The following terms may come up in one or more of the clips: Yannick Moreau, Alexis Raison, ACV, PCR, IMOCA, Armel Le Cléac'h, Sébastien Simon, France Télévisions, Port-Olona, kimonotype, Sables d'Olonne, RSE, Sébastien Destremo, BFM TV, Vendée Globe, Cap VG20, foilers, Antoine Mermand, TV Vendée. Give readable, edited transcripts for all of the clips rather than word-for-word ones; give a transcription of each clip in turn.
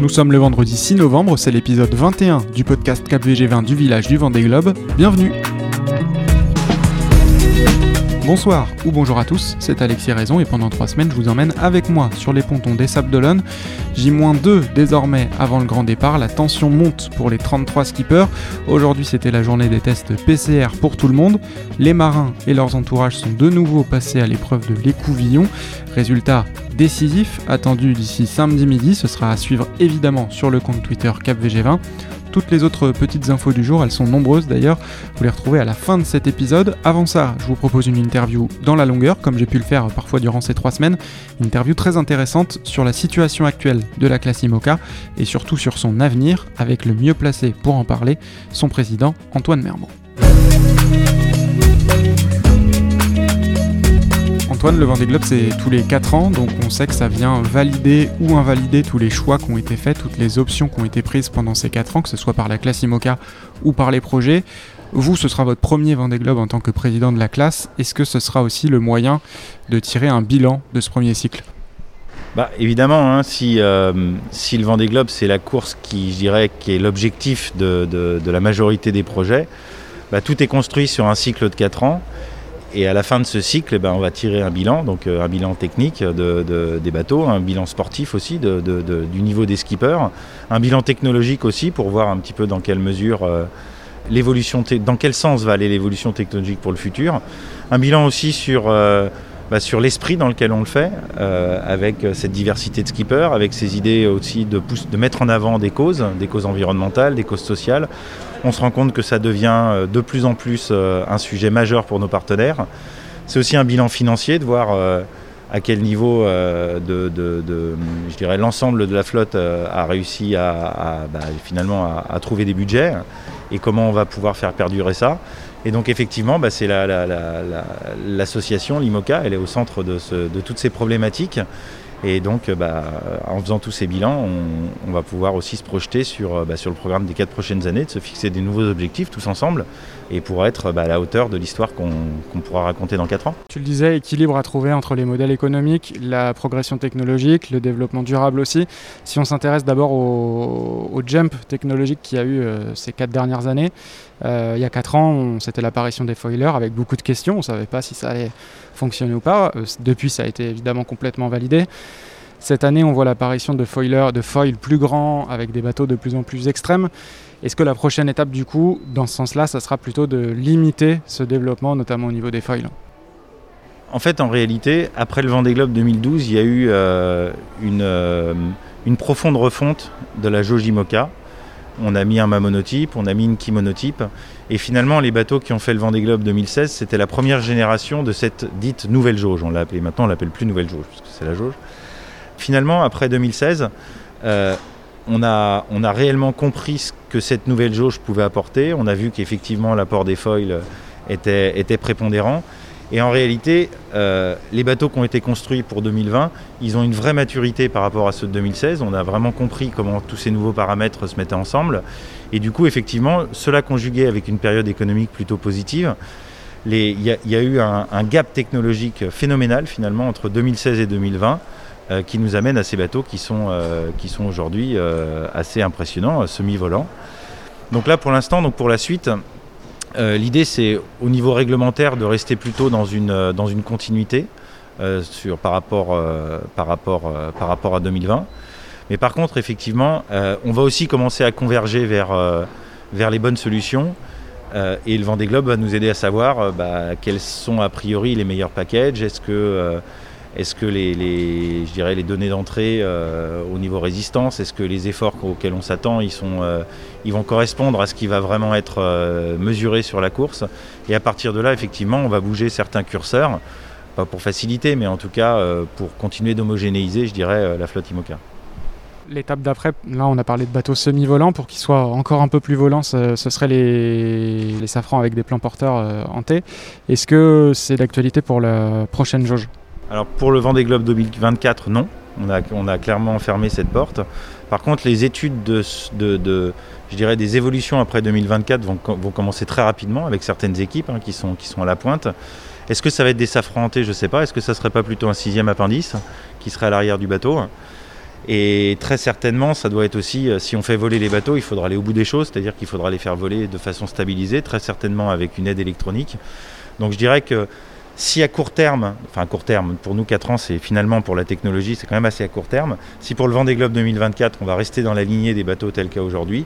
Nous sommes le vendredi 6 novembre, c'est l'épisode 21 du podcast Cap VG20 du village du Vendée Globe. Bienvenue. Bonsoir ou bonjour à tous, c'est Alexis Raison et pendant 3 semaines je vous emmène avec moi sur les pontons des Sables d'Olonne. J-2 désormais avant le grand départ, la tension monte pour les 33 skippers. Aujourd'hui c'était la journée des tests PCR pour tout le monde. Les marins et leurs entourages sont de nouveau passés à l'épreuve de l'écouvillon. Résultat décisif, attendu d'ici samedi midi, ce sera à suivre évidemment sur le compte Twitter CapVG20. Toutes les autres petites infos du jour, elles sont nombreuses d'ailleurs, vous les retrouvez à la fin de cet épisode. Avant ça, je vous propose une interview dans la longueur, comme j'ai pu le faire parfois durant ces 3 semaines. Une interview très intéressante sur la situation actuelle de la classe IMOCA et surtout sur son avenir, avec le mieux placé pour en parler, son président Antoine Mermand. Antoine, le Vendée Globe, c'est tous les 4 ans, donc on sait que ça vient valider ou invalider tous les choix qui ont été faits, toutes les options qui ont été prises pendant ces 4 ans, que ce soit par la classe IMOCA ou par les projets. Vous, ce sera votre premier Vendée Globe en tant que président de la classe. Est-ce que ce sera aussi le moyen de tirer un bilan de ce premier cycle ? Évidemment, hein, si le Vendée Globe, c'est la course qui est l'objectif de la majorité des projets, tout est construit sur un cycle de 4 ans. Et à la fin de ce cycle, on va tirer un bilan, donc un bilan technique des bateaux, un bilan sportif aussi du niveau des skippers, un bilan technologique aussi pour voir un petit peu dans quelle mesure dans quel sens va aller l'évolution technologique pour le futur, un bilan aussi sur l'esprit dans lequel on le fait, avec cette diversité de skippers, avec ces idées aussi de mettre en avant des causes environnementales, des causes sociales. On se rend compte que ça devient de plus en plus un sujet majeur pour nos partenaires. C'est aussi un bilan financier de voir à quel niveau l'ensemble de la flotte a réussi finalement à trouver des budgets et comment on va pouvoir faire perdurer ça. Et donc effectivement, c'est l'association, l'IMOCA, elle est au centre de toutes ces problématiques. Et donc en faisant tous ces bilans, on va pouvoir aussi se projeter sur le programme des 4 prochaines années, de se fixer des nouveaux objectifs tous ensemble et pour être à la hauteur de l'histoire qu'on pourra raconter dans 4 ans. Tu le disais, équilibre à trouver entre les modèles économiques, la progression technologique, le développement durable aussi. Si on s'intéresse d'abord au jump technologique qu'il y a eu ces 4 dernières années, il y a 4 ans, c'était l'apparition des foilers avec beaucoup de questions, on ne savait pas si ça allait fonctionner ou pas. Depuis, ça a été évidemment complètement validé. Cette année, on voit l'apparition de foils plus grands avec des bateaux de plus en plus extrêmes. Est-ce que la prochaine étape, du coup, dans ce sens-là, ça sera plutôt de limiter ce développement, notamment au niveau des foils ? En fait, en réalité, après le Vendée Globe 2012, il y a eu une profonde refonte de la jauge IMOCA. On a mis un mât monotype, on a mis une kimonotype. Et finalement, les bateaux qui ont fait le Vendée Globe 2016, c'était la première génération de cette dite nouvelle jauge. On l'a appelée maintenant, on ne l'appelle plus nouvelle jauge, parce que c'est la jauge. Finalement, après 2016, on a réellement compris ce que cette nouvelle jauge pouvait apporter. On a vu qu'effectivement, l'apport des foils était prépondérant. Et en réalité, les bateaux qui ont été construits pour 2020, ils ont une vraie maturité par rapport à ceux de 2016. On a vraiment compris comment tous ces nouveaux paramètres se mettaient ensemble. Et du coup, effectivement, cela conjugué avec une période économique plutôt positive, il y a eu un gap technologique phénoménal finalement entre 2016 et 2020 qui nous amène à ces bateaux qui sont aujourd'hui assez impressionnants, semi-volants. Donc là, pour l'instant, pour la suite... l'idée, c'est au niveau réglementaire de rester plutôt dans une continuité par rapport à 2020. Mais par contre, effectivement, on va aussi commencer à converger vers les bonnes solutions. Et le Vendée Globe va nous aider à savoir quels sont a priori les meilleurs packages. Est-ce que les données d'entrée au niveau résistance, est-ce que les efforts auxquels on s'attend, ils vont correspondre à ce qui va vraiment être mesuré sur la course. Et à partir de là, effectivement, on va bouger certains curseurs, pas pour faciliter, mais en tout cas pour continuer d'homogénéiser, la flotte IMOCA. L'étape d'après, là on a parlé de bateaux semi-volants, pour qu'ils soient encore un peu plus volants, ce seraient les safrans avec des plans porteurs en T. Est-ce que c'est d'actualité pour la prochaine jauge ? Alors pour le Vendée Globe 2024, non, on a clairement fermé cette porte. Par contre, les études des évolutions après 2024 vont commencer très rapidement avec certaines équipes qui sont à la pointe. Est-ce que ça va être des safrans hantés ? Je ne sais pas. Est-ce que ça ne serait pas plutôt un 6e appendice qui serait à l'arrière du bateau ? Et très certainement, ça doit être aussi, si on fait voler les bateaux, il faudra aller au bout des choses, c'est-à-dire qu'il faudra les faire voler de façon stabilisée, très certainement avec une aide électronique. Donc je dirais que si à court terme, enfin à court terme, pour nous 4 ans, c'est finalement pour la technologie, c'est quand même assez à court terme, si pour le Vendée Globe 2024, on va rester dans la lignée des bateaux tels qu'à aujourd'hui,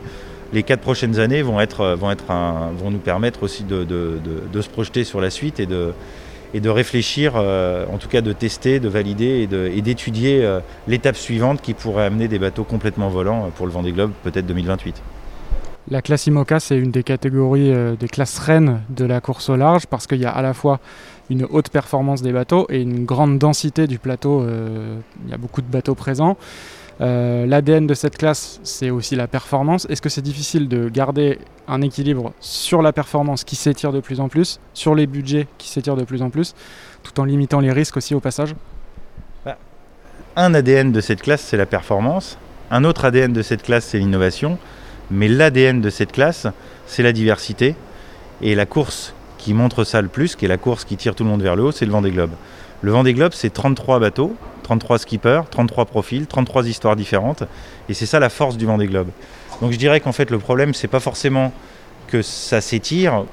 les 4 prochaines années vont nous permettre aussi de se projeter sur la suite et de réfléchir, en tout cas de tester, de valider et d'étudier l'étape suivante qui pourrait amener des bateaux complètement volants pour le Vendée Globe, peut-être 2028. La classe IMOCA, c'est une des catégories des classes reines de la course au large parce qu'il y a à la fois une haute performance des bateaux et une grande densité du plateau. Il y a beaucoup de bateaux présents. L'ADN de cette classe, c'est aussi la performance. Est-ce que c'est difficile de garder un équilibre sur la performance qui s'étire de plus en plus, sur les budgets qui s'étirent de plus en plus, tout en limitant les risques aussi au passage ? Un ADN de cette classe, c'est la performance. Un autre ADN de cette classe, c'est l'innovation. Mais l'ADN de cette classe, c'est la diversité. Et la course qui montre ça le plus, qui est la course qui tire tout le monde vers le haut, c'est le Vendée Globe. Le Vendée Globe, c'est 33 bateaux, 33 skippers, 33 profils, 33 histoires différentes. Et c'est ça la force du Vendée Globe. Donc je dirais qu'en fait, le problème, c'est pas forcément que ça s'étire.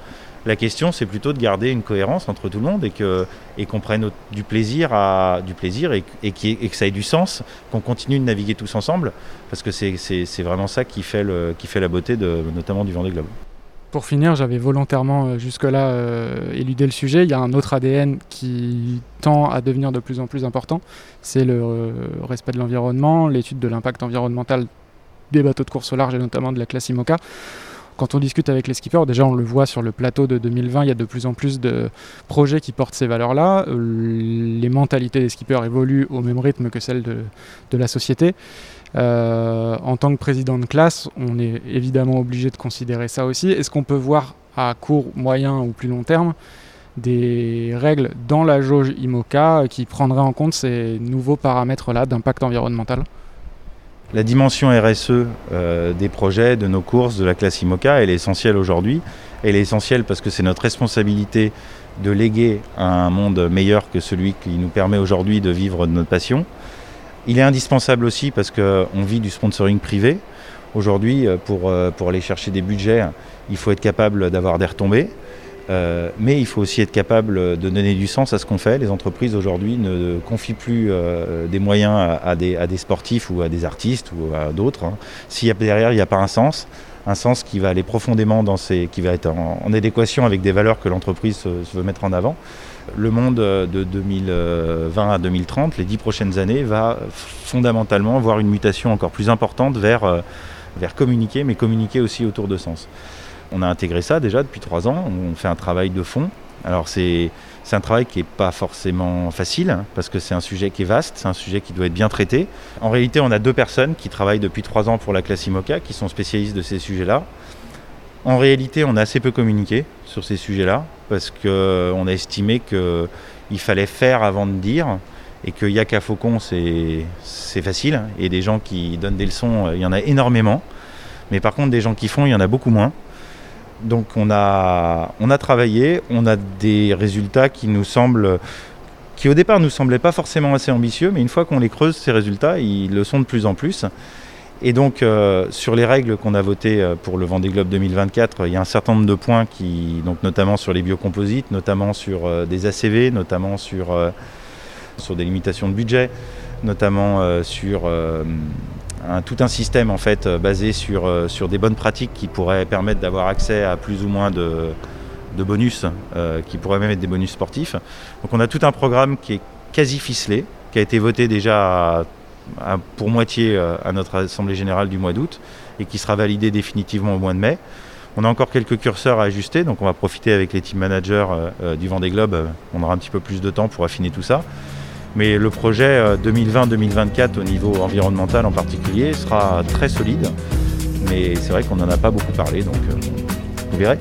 La question, c'est plutôt de garder une cohérence entre tout le monde et qu'on prenne du plaisir, et que ça ait du sens, qu'on continue de naviguer tous ensemble, parce que c'est vraiment ça qui fait la beauté notamment du Vendée Globe. Pour finir, j'avais volontairement jusque-là éludé le sujet. Il y a un autre ADN qui tend à devenir de plus en plus important. C'est le respect de l'environnement, l'étude de l'impact environnemental des bateaux de course au large et notamment de la classe IMOCA. Quand on discute avec les skippers, déjà on le voit sur le plateau de 2020, il y a de plus en plus de projets qui portent ces valeurs-là. Les mentalités des skippers évoluent au même rythme que celles de la société. En tant que président de classe, on est évidemment obligé de considérer ça aussi. Est-ce qu'on peut voir à court, moyen ou plus long terme des règles dans la jauge IMOCA qui prendraient en compte ces nouveaux paramètres-là d'impact environnemental ? La dimension RSE des projets, de nos courses, de la classe IMOCA, elle est essentielle aujourd'hui. Elle est essentielle parce que c'est notre responsabilité de léguer un monde meilleur que celui qui nous permet aujourd'hui de vivre de notre passion. Il est indispensable aussi parce qu'on vit du sponsoring privé. Aujourd'hui, pour aller chercher des budgets, il faut être capable d'avoir des retombées. Mais il faut aussi être capable de donner du sens à ce qu'on fait. Les entreprises aujourd'hui ne confient plus des moyens à des sportifs ou à des artistes ou à d'autres. Hein. S'il y a derrière, il n'y a pas un sens qui va aller profondément qui va être en adéquation avec des valeurs que l'entreprise se veut mettre en avant. Le monde de 2020 à 2030, les 10 prochaines années, va fondamentalement voir une mutation encore plus importante vers communiquer, mais communiquer aussi autour de sens. On a intégré ça déjà depuis 3 ans, on fait un travail de fond. Alors c'est un travail qui n'est pas forcément facile, hein, parce que c'est un sujet qui est vaste, c'est un sujet qui doit être bien traité. En réalité, on a 2 personnes qui travaillent depuis 3 ans pour la classe IMOCA, qui sont spécialistes de ces sujets-là. En réalité, on a assez peu communiqué sur ces sujets-là, parce qu'on a estimé qu'il fallait faire avant de dire, et qu'il n'y a qu'à Faucon, c'est facile, hein, et des gens qui donnent des leçons, il y en a énormément. Mais par contre, des gens qui font, il y en a beaucoup moins. Donc on a travaillé, on a des résultats qui au départ ne nous semblaient pas forcément assez ambitieux, mais une fois qu'on les creuse, ces résultats, ils le sont de plus en plus. Et donc sur les règles qu'on a votées pour le Vendée Globe 2024, il y a un certain nombre de points, donc notamment sur les biocomposites, notamment sur des ACV, notamment sur des limitations de budget, notamment sur... tout un système en fait basé sur des bonnes pratiques qui pourraient permettre d'avoir accès à plus ou moins de bonus, qui pourraient même être des bonus sportifs. Donc on a tout un programme qui est quasi ficelé, qui a été voté déjà pour moitié à notre Assemblée Générale du mois d'août et qui sera validé définitivement au mois de mai. On a encore quelques curseurs à ajuster, donc on va profiter avec les team managers du Vendée Globe, on aura un petit peu plus de temps pour affiner tout ça. Mais le projet 2020-2024 au niveau environnemental en particulier sera très solide. Mais c'est vrai qu'on n'en a pas beaucoup parlé, donc vous verrez.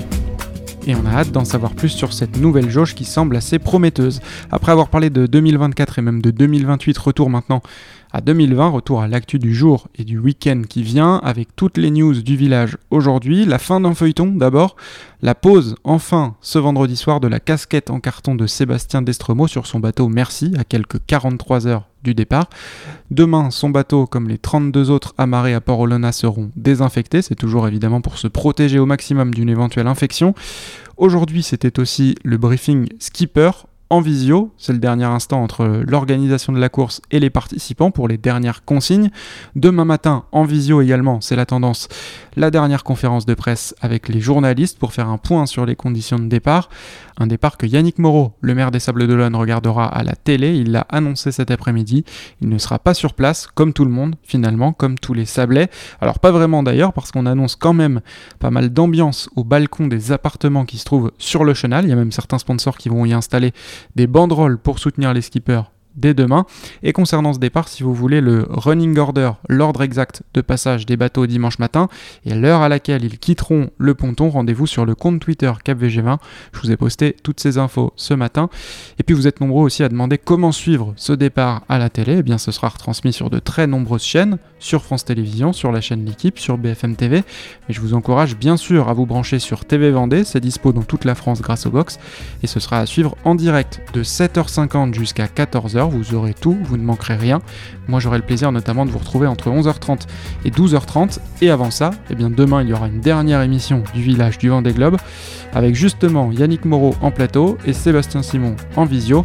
Et on a hâte d'en savoir plus sur cette nouvelle jauge qui semble assez prometteuse. Après avoir parlé de 2024 et même de 2028, retour maintenant à 2020, retour à l'actu du jour et du week-end qui vient, avec toutes les news du village aujourd'hui, la fin d'un feuilleton d'abord, la pause enfin ce vendredi soir de la casquette en carton de Sébastien Destremo sur son bateau Merci, à quelques 43 heures du départ. Demain, son bateau, comme les 32 autres amarrés à Port-Olona, seront désinfectés, c'est toujours évidemment pour se protéger au maximum d'une éventuelle infection. Aujourd'hui, c'était aussi le briefing skipper, en visio, c'est le dernier instant entre l'organisation de la course et les participants pour les dernières consignes. Demain matin, en visio également, c'est la tendance, la dernière conférence de presse avec les journalistes pour faire un point sur les conditions de départ. Un départ que Yannick Moreau, le maire des Sables d'Olonne, regardera à la télé, il l'a annoncé cet après-midi. Il ne sera pas sur place, comme tout le monde, finalement, comme tous les Sablais. Alors pas vraiment d'ailleurs, parce qu'on annonce quand même pas mal d'ambiance au balcon des appartements qui se trouvent sur le chenal. Il y a même certains sponsors qui vont y installer des banderoles pour soutenir les skippers dès demain. Et concernant ce départ, si vous voulez le running order, l'ordre exact de passage des bateaux dimanche matin et l'heure à laquelle ils quitteront le ponton, rendez-vous sur le compte Twitter Cap VG20. Je vous ai posté toutes ces infos ce matin. Et puis vous êtes nombreux aussi à demander comment suivre ce départ à la télé. Eh bien, ce sera retransmis sur de très nombreuses chaînes, sur France Télévisions, sur la chaîne L'Équipe, sur BFM TV. Mais je vous encourage bien sûr à vous brancher sur TV Vendée, c'est dispo dans toute la France grâce aux box. Et ce sera à suivre en direct de 7h50 jusqu'à 14h. Vous aurez tout, vous ne manquerez rien. Moi j'aurai le plaisir notamment de vous retrouver entre 11h30 et 12h30. Et avant ça, eh bien demain il y aura une dernière émission du village du Vendée Globe avec justement Yannick Moreau en plateau et Sébastien Simon en visio.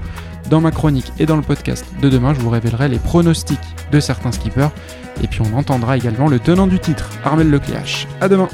Dans ma chronique et dans le podcast de demain, je vous révélerai les pronostics de certains skippers. Et puis on entendra également le tenant du titre, Armel Le Cléac'h. À demain!